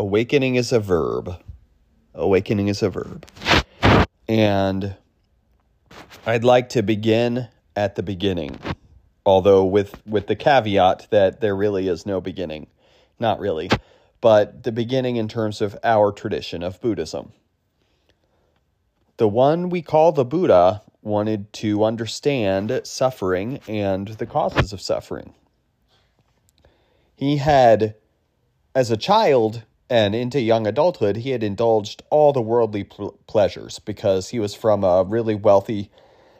Awakening is a Verb. Awakening is a verb. And I'd like to begin at the beginning, although with the caveat that there really is no beginning. Not really, but the beginning in terms of our tradition of Buddhism. The one we call the Buddha wanted to understand suffering and the causes of suffering. He had, as a child, and into young adulthood, he had indulged all the worldly pleasures because he was from a really wealthy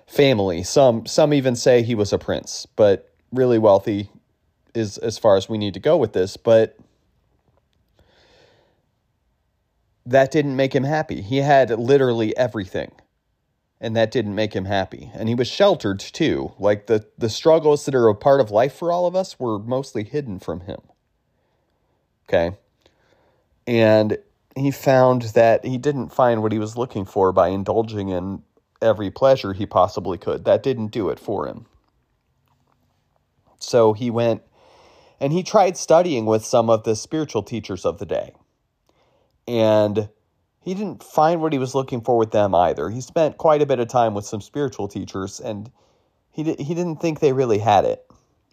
family. Some even say he was a prince, but really wealthy is as far as we need to go with this. But that didn't make him happy. He had literally everything, and that didn't make him happy. And he was sheltered, too. Like, the struggles that are a part of life for all of us were mostly hidden from him. Okay? And he found that he didn't find what he was looking for by indulging in every pleasure he possibly could. That didn't do it for him. So he went and he tried studying with some of the spiritual teachers of the day. And he didn't find what he was looking for with them either. He spent quite a bit of time with some spiritual teachers, and he didn't think they really had it.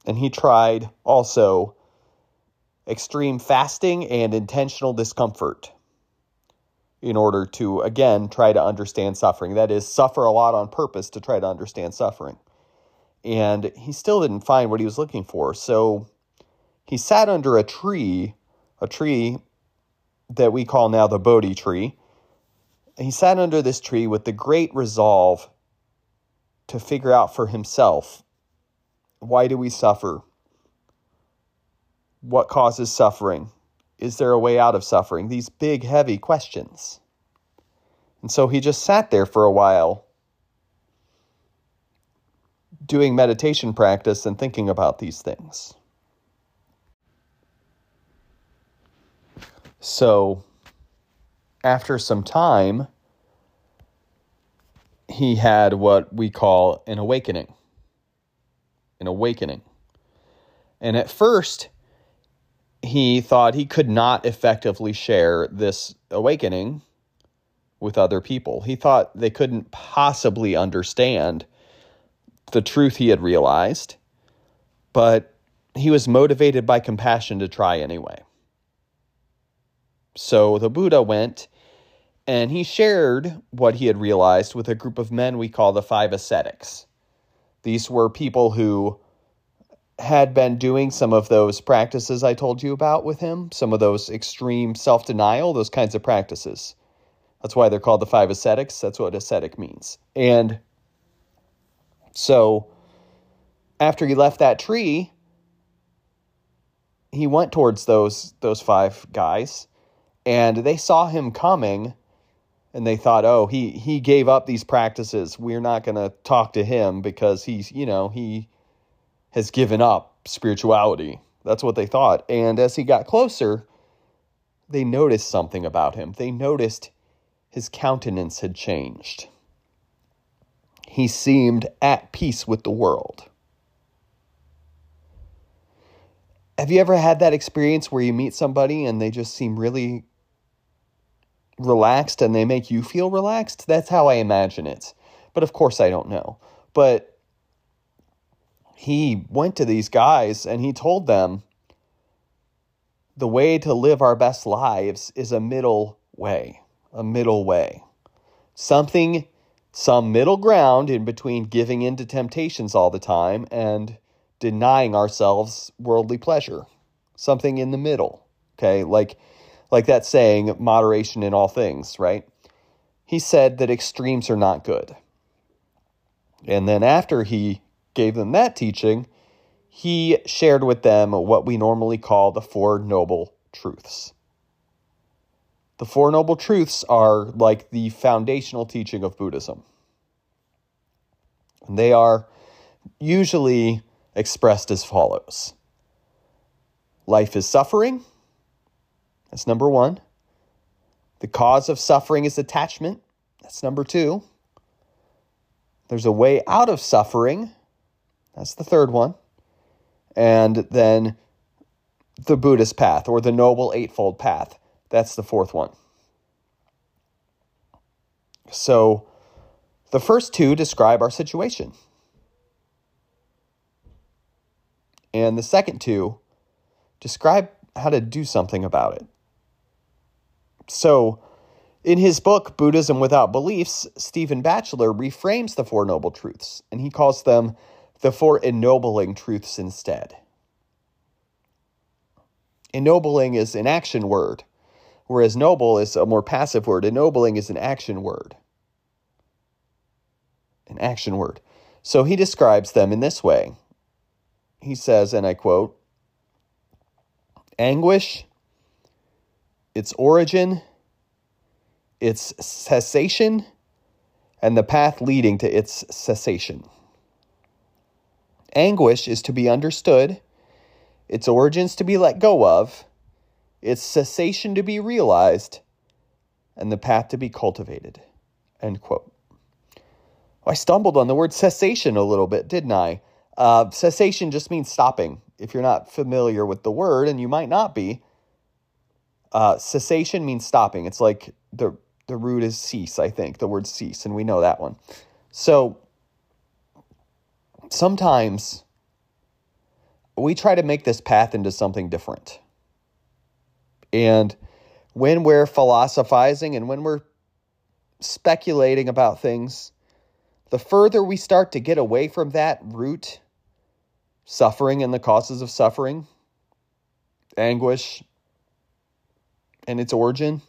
And he tried also extreme fasting and intentional discomfort in order to, again, try to understand suffering. That is, suffer a lot on purpose to try to understand suffering. And he still didn't find what he was looking for. So he sat under a tree that we call now the Bodhi tree. He sat under this tree with the great resolve to figure out for himself, why do we suffer? What causes suffering? Is there a way out of suffering? These big, heavy questions. And so he just sat there for a while, doing meditation practice and thinking about these things. So, after some time, he had what we call an awakening. An awakening. And at first, he thought he could not effectively share this awakening with other people. He thought they couldn't possibly understand the truth he had realized, but he was motivated by compassion to try anyway. So the Buddha went and he shared what he had realized with a group of men we call the five ascetics. These were people who had been doing some of those practices I told you about with him, some of those extreme self-denial, those kinds of practices. That's why they're called the five ascetics. That's what ascetic means. And so after he left that tree, he went towards those five guys, and they saw him coming, and they thought, oh, he gave up these practices. We're not going to talk to him because he has given up spirituality. That's what they thought. And as he got closer, they noticed something about him. They noticed his countenance had changed. He seemed at peace with the world. Have you ever had that experience where you meet somebody and they just seem really relaxed and they make you feel relaxed? That's how I imagine it. But of course I don't know. But he went to these guys and he told them the way to live our best lives is a middle way. Some middle ground in between giving in to temptations all the time and denying ourselves worldly pleasure. Something in the middle, okay? Like that saying, moderation in all things, right? He said that extremes are not good. And then after he gave them that teaching, he shared with them what we normally call the Four Noble Truths. The Four Noble Truths are like the foundational teaching of Buddhism. And they are usually expressed as follows. Life is suffering. That's number one. The cause of suffering is attachment. That's number two. There's a way out of suffering. That's the third one. And then the Buddhist path or the Noble Eightfold Path. That's the fourth one. So the first two describe our situation. And the second two describe how to do something about it. So in his book, Buddhism Without Beliefs, Stephen Batchelor reframes the Four Noble Truths, and he calls them the Four Ennobling Truths instead. Ennobling is an action word, whereas noble is a more passive word. Ennobling is an action word. An action word. So he describes them in this way. He says, and I quote, anguish, its origin, its cessation, and the path leading to its cessation. Anguish is to be understood, its origins to be let go of, its cessation to be realized, and the path to be cultivated. End quote. I stumbled on the word cessation a little bit, didn't I? Cessation just means stopping. If you're not familiar with the word, and you might not be, cessation means stopping. It's like the root is cease, I think, the word cease, and we know that one. So sometimes we try to make this path into something different. And when we're philosophizing and when we're speculating about things, the further we start to get away from that root, suffering and the causes of suffering, anguish and its origin,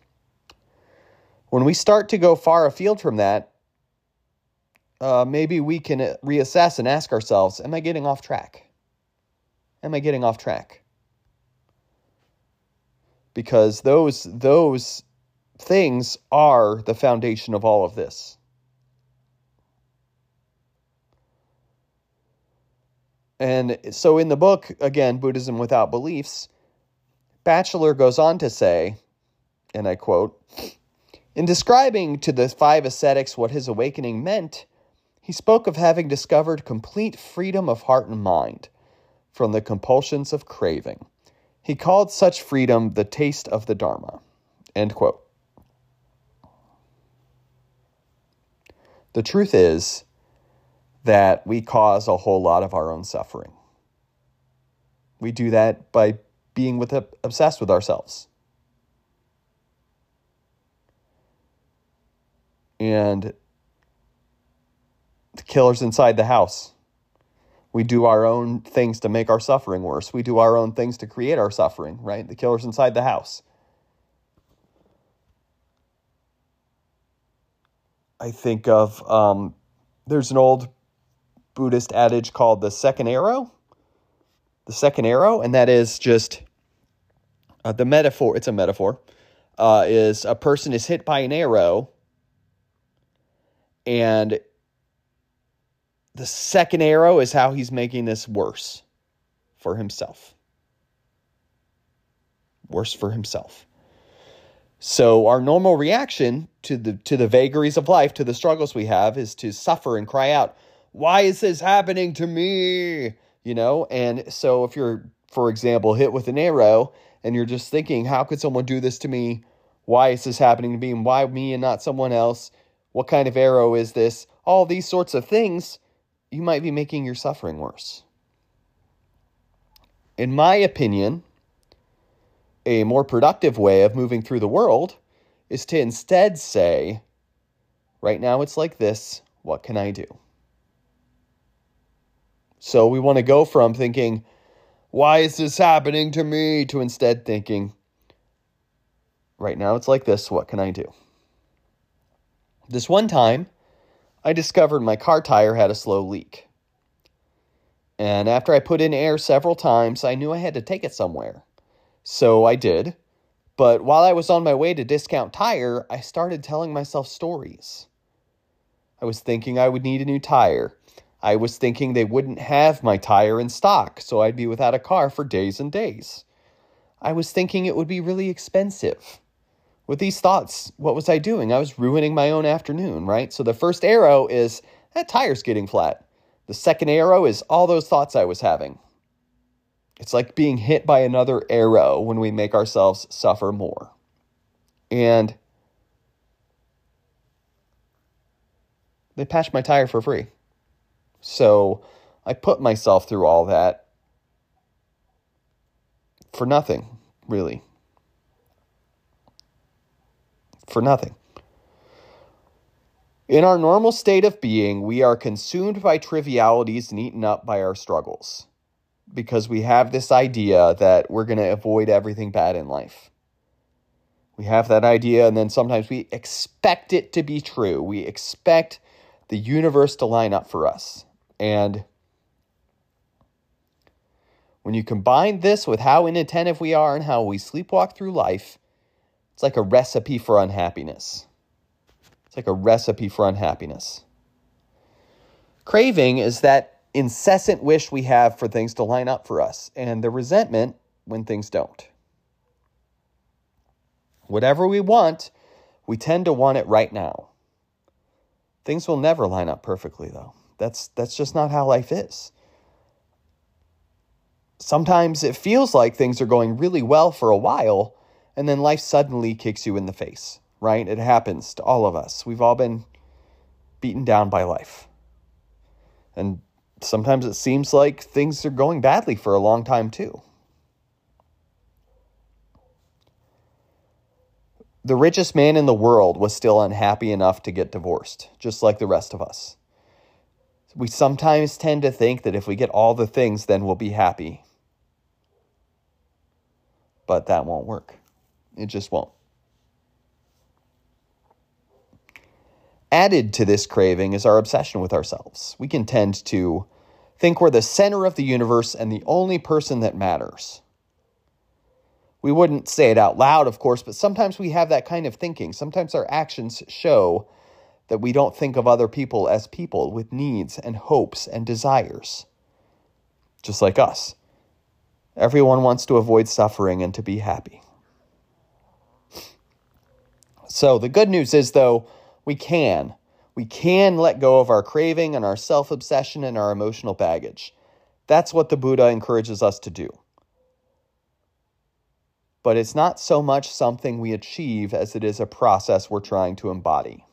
when we start to go far afield from that, maybe we can reassess and ask ourselves, am I getting off track? Am I getting off track? Because those things are the foundation of all of this. And so in the book, again, Buddhism Without Beliefs, Batchelor goes on to say, and I quote, in describing to the five ascetics what his awakening meant, he spoke of having discovered complete freedom of heart and mind from the compulsions of craving. He called such freedom the taste of the Dharma. End quote. The truth is that we cause a whole lot of our own suffering. We do that by being obsessed with ourselves. And the killer's inside the house. We do our own things to make our suffering worse. We do our own things to create our suffering, right? The killer's inside the house. I think of, there's an old Buddhist adage called the second arrow, and that is just the metaphor. It's a metaphor. Is a person is hit by an arrow, and the second arrow is how he's making this worse for himself. Worse for himself. So our normal reaction to the vagaries of life, to the struggles we have, is to suffer and cry out, why is this happening to me? You know, and so if you're, for example, hit with an arrow and you're just thinking, how could someone do this to me? Why is this happening to me? And why me and not someone else? What kind of arrow is this? All these sorts of things, you might be making your suffering worse. In my opinion, a more productive way of moving through the world is to instead say, right now it's like this, what can I do? So we want to go from thinking, why is this happening to me? To instead thinking, right now it's like this, what can I do? This one time, I discovered my car tire had a slow leak. And after I put in air several times, I knew I had to take it somewhere. So I did. But while I was on my way to Discount Tire, I started telling myself stories. I was thinking I would need a new tire. I was thinking they wouldn't have my tire in stock, so I'd be without a car for days and days. I was thinking it would be really expensive. With these thoughts, what was I doing? I was ruining my own afternoon, right? So the first arrow is, that tire's getting flat. The second arrow is all those thoughts I was having. It's like being hit by another arrow when we make ourselves suffer more. And they patched my tire for free. So I put myself through all that for nothing, really. For nothing. In our normal state of being, we are consumed by trivialities and eaten up by our struggles, because we have this idea that we're going to avoid everything bad in life. We have that idea, and then sometimes we expect it to be true. We expect the universe to line up for us. And when you combine this with how inattentive we are and how we sleepwalk through life, it's like a recipe for unhappiness. It's like a recipe for unhappiness. Craving is that incessant wish we have for things to line up for us, and the resentment when things don't. Whatever we want, we tend to want it right now. Things will never line up perfectly, though. That's just not how life is. Sometimes it feels like things are going really well for a while, and then life suddenly kicks you in the face, right? It happens to all of us. We've all been beaten down by life. And sometimes it seems like things are going badly for a long time, too. The richest man in the world was still unhappy enough to get divorced, just like the rest of us. We sometimes tend to think that if we get all the things, then we'll be happy. But that won't work. It just won't. Added to this craving is our obsession with ourselves. We can tend to think we're the center of the universe and the only person that matters. We wouldn't say it out loud, of course, but sometimes we have that kind of thinking. Sometimes our actions show that we don't think of other people as people with needs and hopes and desires, just like us. Everyone wants to avoid suffering and to be happy. So the good news is, though, we can let go of our craving and our self-obsession and our emotional baggage. That's what the Buddha encourages us to do. But it's not so much something we achieve as it is a process we're trying to embody.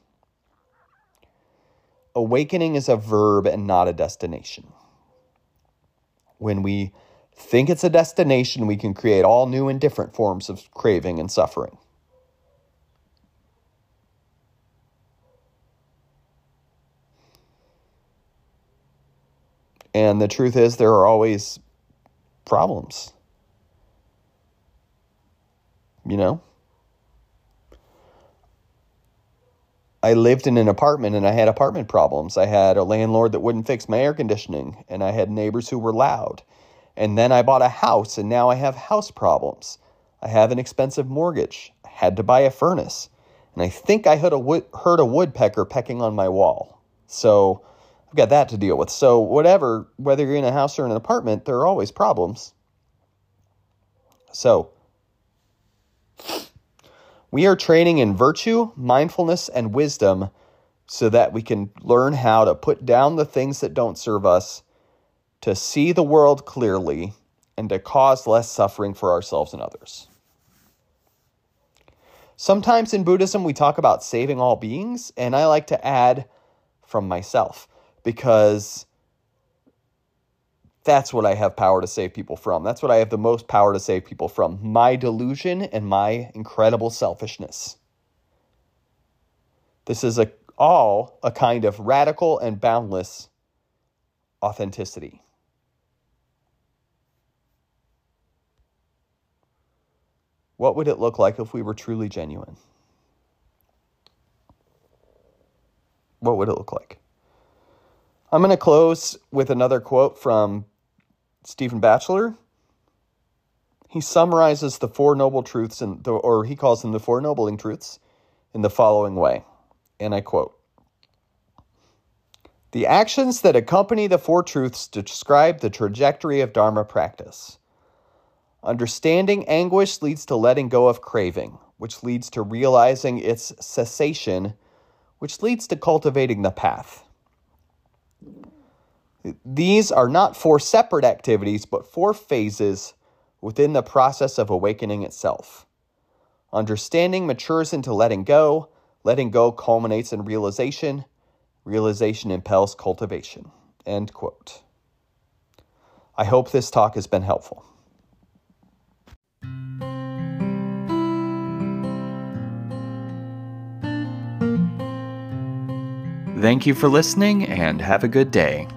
Awakening is a verb and not a destination. When we think it's a destination, we can create all new and different forms of craving and suffering. And the truth is, there are always problems. You know? I lived in an apartment, and I had apartment problems. I had a landlord that wouldn't fix my air conditioning, and I had neighbors who were loud. And then I bought a house, and now I have house problems. I have an expensive mortgage. I had to buy a furnace. And I think I heard a woodpecker pecking on my wall. So I've got that to deal with. So whatever, whether you're in a house or in an apartment, there are always problems. So we are training in virtue, mindfulness, and wisdom so that we can learn how to put down the things that don't serve us, to see the world clearly, and to cause less suffering for ourselves and others. Sometimes in Buddhism, we talk about saving all beings, and I like to add from myself, because that's what I have power to save people from. That's what I have the most power to save people from. My delusion and my incredible selfishness. This is all a kind of radical and boundless authenticity. What would it look like if we were truly genuine? What would it look like? I'm going to close with another quote from Stephen Batchelor. He summarizes the Four Noble Truths, or he calls them the Four Noble Truths, in the following way, and I quote, "The actions that accompany the Four Truths describe the trajectory of Dharma practice. Understanding anguish leads to letting go of craving, which leads to realizing its cessation, which leads to cultivating the path. These are not four separate activities, but four phases within the process of awakening itself. Understanding matures into letting go culminates in realization, realization impels cultivation." End quote. I hope this talk has been helpful. Thank you for listening, and have a good day.